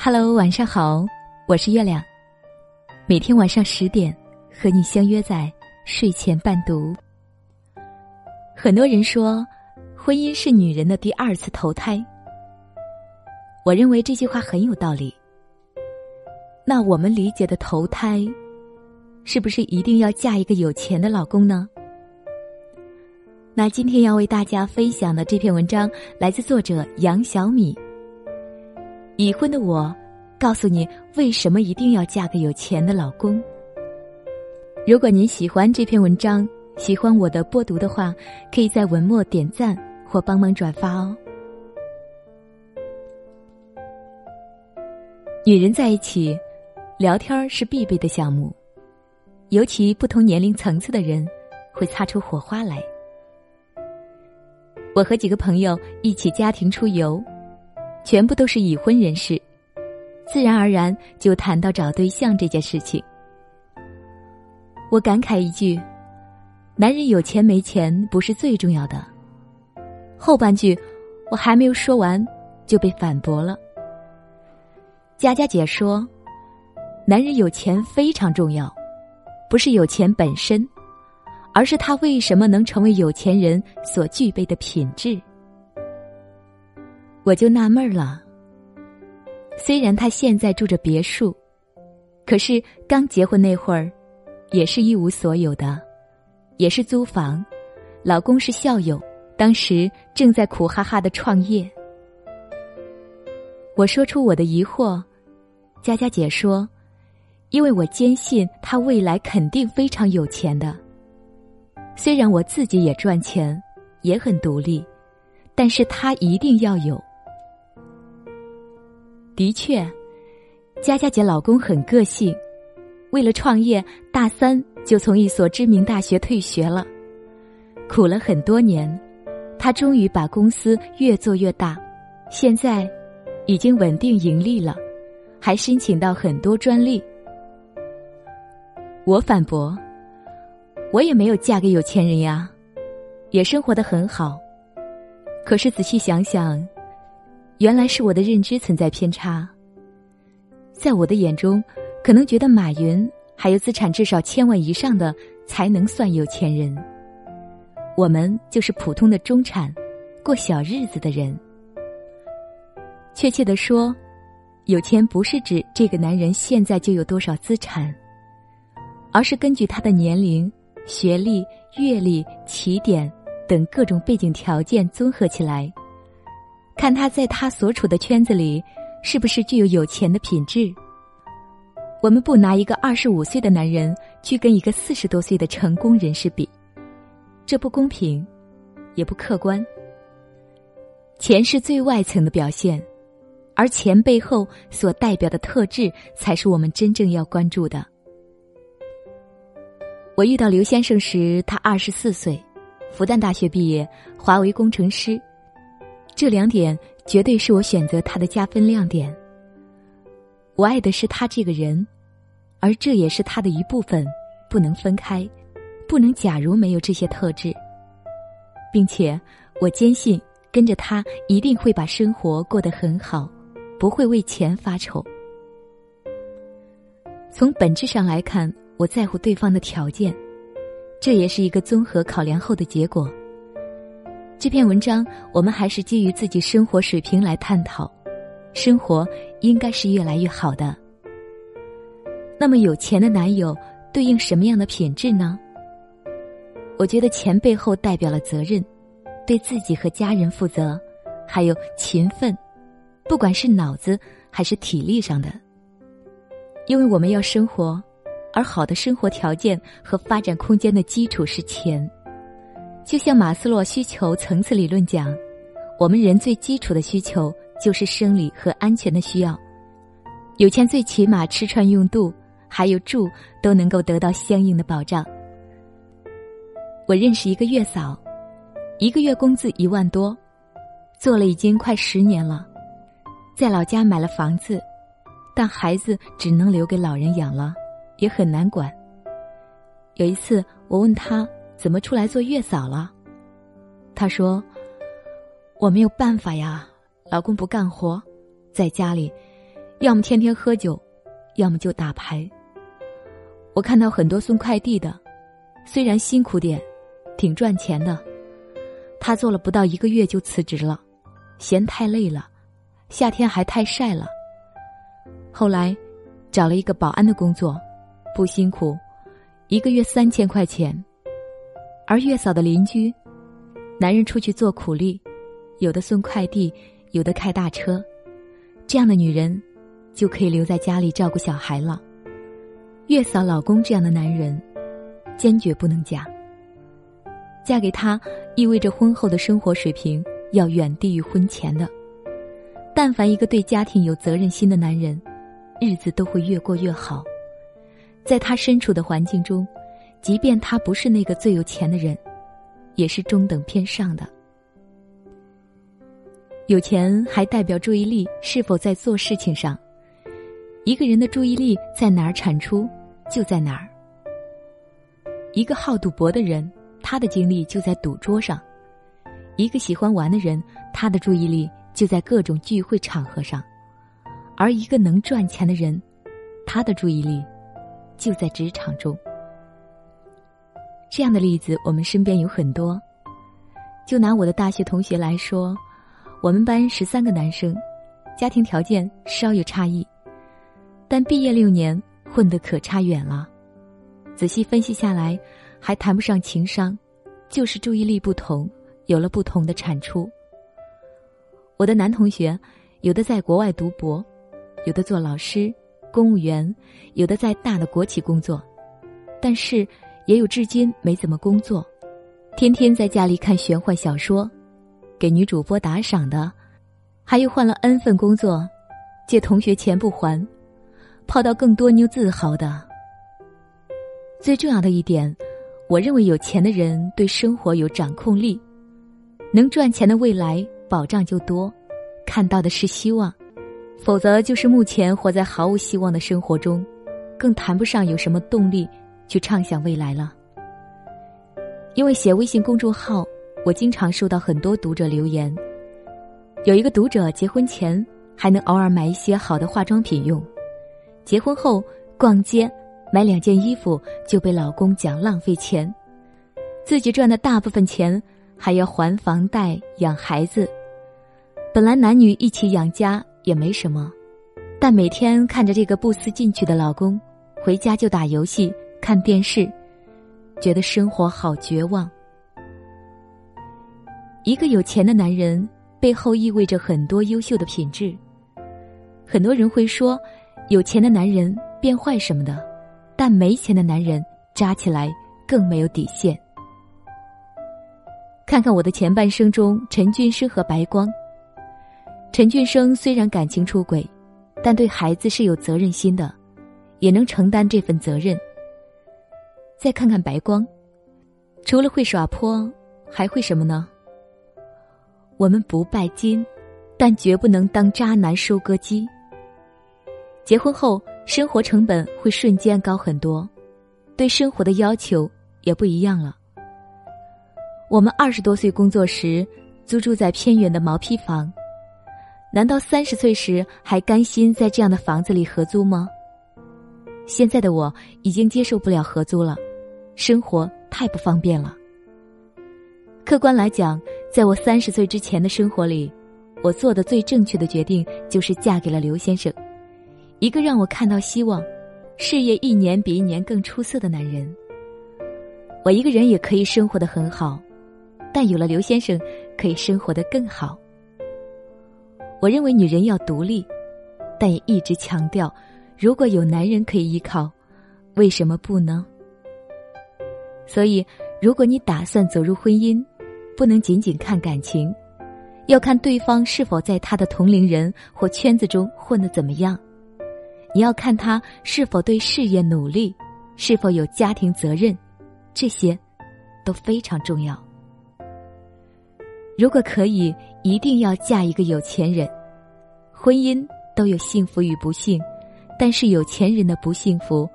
Hello， 晚上好，我是月亮。每天晚上10点，和你相约在睡前伴读。很多人说，婚姻是女人的第2次投胎。我认为这句话很有道理。那我们理解的投胎，是不是一定要嫁一个有钱的老公呢？那今天要为大家分享的这篇文章，来自作者杨小米。已婚的我，告诉你为什么一定要嫁个有钱的老公。如果您喜欢这篇文章，喜欢我的播读的话，可以在文末点赞或帮忙转发哦。女人在一起，聊天是必备的项目，尤其不同年龄层次的人会擦出火花来。我和几个朋友一起家庭出游，全部都是已婚人士，自然而然就谈到找对象这件事情。我感慨一句，男人有钱没钱不是最重要的。后半句我还没有说完就被反驳了。佳佳姐说，男人有钱非常重要，不是有钱本身，而是他为什么能成为有钱人所具备的品质。我就纳闷了，虽然他现在住着别墅，可是刚结婚那会儿也是一无所有的，也是租房，老公是校友，当时正在苦哈哈的创业。我说出我的疑惑，佳佳姐说，因为我坚信他未来肯定非常有钱的。虽然我自己也赚钱，也很独立，但是他一定要有。的确，佳佳姐老公很个性，为了创业，大3就从一所知名大学退学了，苦了很多年，他终于把公司越做越大，现在已经稳定盈利了，还申请到很多专利。我反驳，我也没有嫁给有钱人呀，也生活得很好。可是仔细想想，原来是我的认知存在偏差。在我的眼中，可能觉得马云还有资产至少1000万以上的才能算有钱人，我们就是普通的中产，过小日子的人。确切地说，有钱不是指这个男人现在就有多少资产，而是根据他的年龄、学历、阅历、起点等各种背景条件综合起来，看他在他所处的圈子里是不是具有有钱的品质。我们不拿一个25岁的男人去跟一个40多岁的成功人士比，这不公平，也不客观。钱是最外层的表现，而钱背后所代表的特质才是我们真正要关注的。我遇到刘先生时，他24岁，复旦大学毕业，华为工程师。这2点绝对是我选择他的加分亮点。我爱的是他这个人，而这也是他的一部分，不能分开，不能假如没有这些特质。并且我坚信，跟着他一定会把生活过得很好，不会为钱发愁。从本质上来看，我在乎对方的条件，这也是一个综合考量后的结果。这篇文章我们还是基于自己生活水平来探讨，生活应该是越来越好的。那么有钱的男友对应什么样的品质呢？我觉得钱背后代表了责任，对自己和家人负责，还有勤奋，不管是脑子还是体力上的。因为我们要生活，而好的生活条件和发展空间的基础是钱。就像马斯洛需求层次理论讲，我们人最基础的需求就是生理和安全的需要，有钱最起码吃穿用度还有住都能够得到相应的保障。我认识一个月嫂，一个月工资1万多，做了已经快10年了，在老家买了房子，但孩子只能留给老人养了，也很难管。有一次我问他怎么出来做月嫂了？他说，我没有办法呀，老公不干活，在家里要么天天喝酒，要么就打牌。我看到很多送快递的，虽然辛苦点，挺赚钱的，他做了不到1个月就辞职了，嫌太累了，夏天还太晒了。后来找了一个保安的工作，不辛苦，1个月3000块钱。而月嫂的邻居，男人出去做苦力，有的送快递，有的开大车，这样的女人就可以留在家里照顾小孩了。月嫂老公这样的男人坚决不能嫁，嫁给他意味着婚后的生活水平要远低于婚前的。但凡一个对家庭有责任心的男人，日子都会越过越好。在他身处的环境中，即便他不是那个最有钱的人，也是中等偏上的。有钱还代表注意力是否在做事情上，一个人的注意力在哪儿产出，就在哪儿。一个好赌博的人，他的精力就在赌桌上；一个喜欢玩的人，他的注意力就在各种聚会场合上；而一个能赚钱的人，他的注意力就在职场中。这样的例子我们身边有很多。就拿我的大学同学来说，我们班13个男生，家庭条件稍有差异，但毕业6年混得可差远了。仔细分析下来，还谈不上情商，就是注意力不同，有了不同的产出。我的男同学，有的在国外读博，有的做老师、公务员，有的在大的国企工作，但是也有至今没怎么工作，天天在家里看玄幻小说，给女主播打赏的，还有换了 N 份工作，借同学钱不还，泡到更多妞自豪的。最重要的一点，我认为有钱的人对生活有掌控力，能赚钱的未来保障就多，看到的是希望，否则就是目前活在毫无希望的生活中，更谈不上有什么动力去畅想未来了。因为写微信公众号，我经常收到很多读者留言。有一个读者结婚前还能偶尔买一些好的化妆品用，结婚后逛街买2件衣服就被老公讲浪费钱，自己赚的大部分钱还要还房贷养孩子。本来男女一起养家也没什么，但每天看着这个不思进取的老公回家就打游戏看电视，觉得生活好绝望。一个有钱的男人背后意味着很多优秀的品质。很多人会说有钱的男人变坏什么的，但没钱的男人扎起来更没有底线。看看我的前半生中陈俊生和白光。陈俊生虽然感情出轨，但对孩子是有责任心的，也能承担这份责任。再看看白光，除了会耍泼还会什么呢？我们不拜金，但绝不能当渣男收割机。结婚后生活成本会瞬间高很多，对生活的要求也不一样了。我们20多岁工作时租住在偏远的毛坯房，难道30岁时还甘心在这样的房子里合租吗？现在的我已经接受不了合租了，生活太不方便了。客观来讲，在我30岁之前的生活里，我做的最正确的决定就是嫁给了刘先生，一个让我看到希望，事业一年比一年更出色的男人。我一个人也可以生活得很好，但有了刘先生可以生活得更好。我认为女人要独立，但也一直强调，如果有男人可以依靠，为什么不呢？所以如果你打算走入婚姻，不能仅仅看感情，要看对方是否在他的同龄人或圈子中混得怎么样，你要看他是否对事业努力，是否有家庭责任，这些都非常重要。如果可以，一定要嫁一个有钱人。婚姻都有幸福与不幸，但是有钱人的不幸福，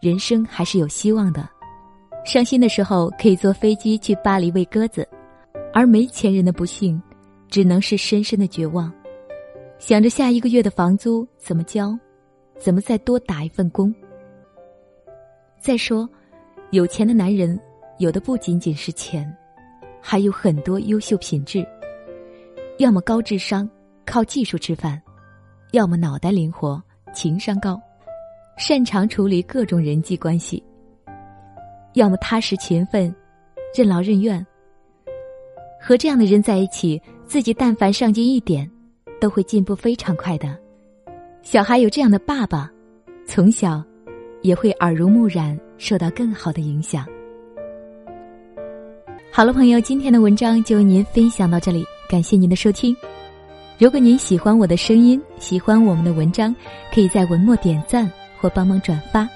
人生还是有希望的。伤心的时候可以坐飞机去巴黎喂鸽子，而没钱人的不幸只能是深深的绝望，想着下一个月的房租怎么交，怎么再多打一份工。再说，有钱的男人有的不仅仅是钱，还有很多优秀品质，要么高智商，靠技术吃饭，要么脑袋灵活，情商高，擅长处理各种人际关系，要么踏实勤奋，任劳任怨。和这样的人在一起，自己但凡上进一点，都会进步非常快的。小孩有这样的爸爸，从小也会耳濡目染，受到更好的影响。好了，朋友，今天的文章就为您分享到这里，感谢您的收听。如果您喜欢我的声音，喜欢我们的文章，可以在文末点赞或帮忙转发。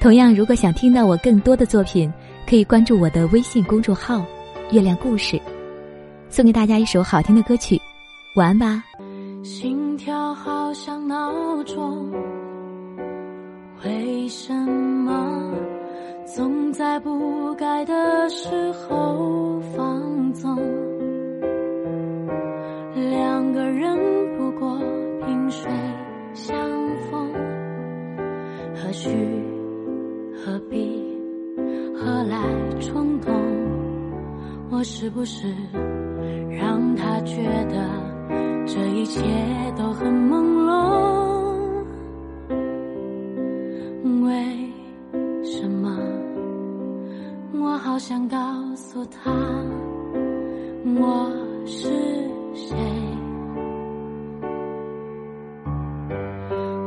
同样，如果想听到我更多的作品，可以关注我的微信公众号月亮故事。送给大家一首好听的歌曲，晚安吧。心跳好像闹钟，为什么总在不该的时候放纵？两个人不过萍水相逢，何须何必何来冲动？我是不是让他觉得这一切都很朦胧？为什么我好想告诉他我是谁？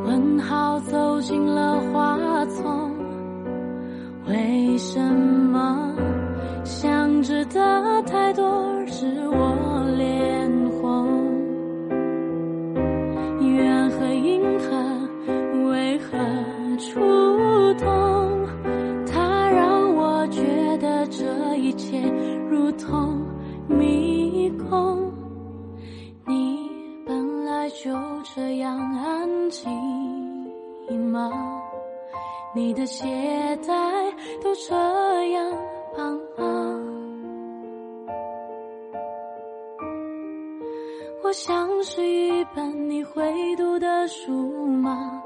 问号走进了花丛，为什么想知的太多，使我脸红？缘和银河为何触动？它让我觉得这一切如同迷宫。你本来就这样安静吗？你的鞋带都这样绑啊？我像是一本你会读的书吗？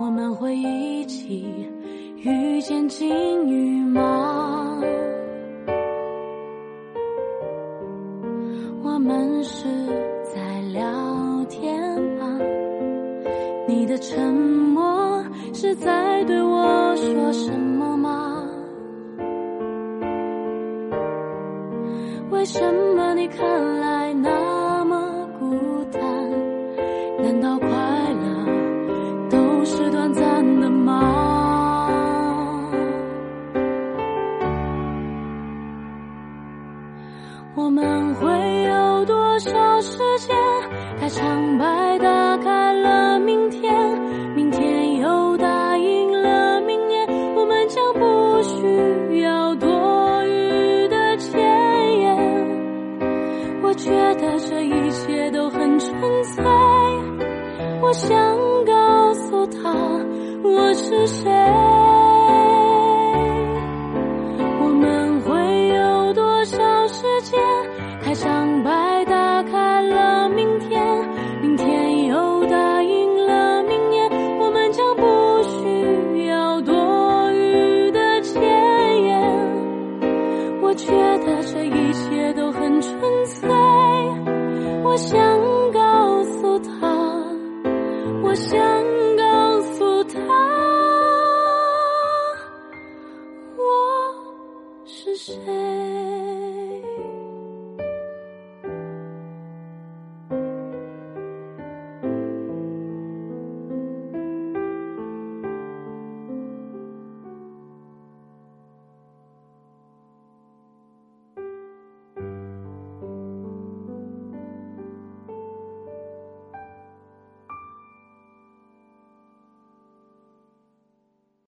我们会一起遇见金鱼吗？我们是在聊天吗？你的沉默是在对我说什么吗？为什么你看来那难道快乐都是短暂的吗？我们会有多少时间太苍白打开了明天，明天又答应了明年，我们将不需要多余的前言。我觉得这一切都很纯粹，我想告诉他我是谁。我们会有多少时间太苍白打开了明天，明天又答应了明年，我们将不需要多余的前言。我觉得这一切都很纯粹，我想告诉他，我想告诉他，我是谁。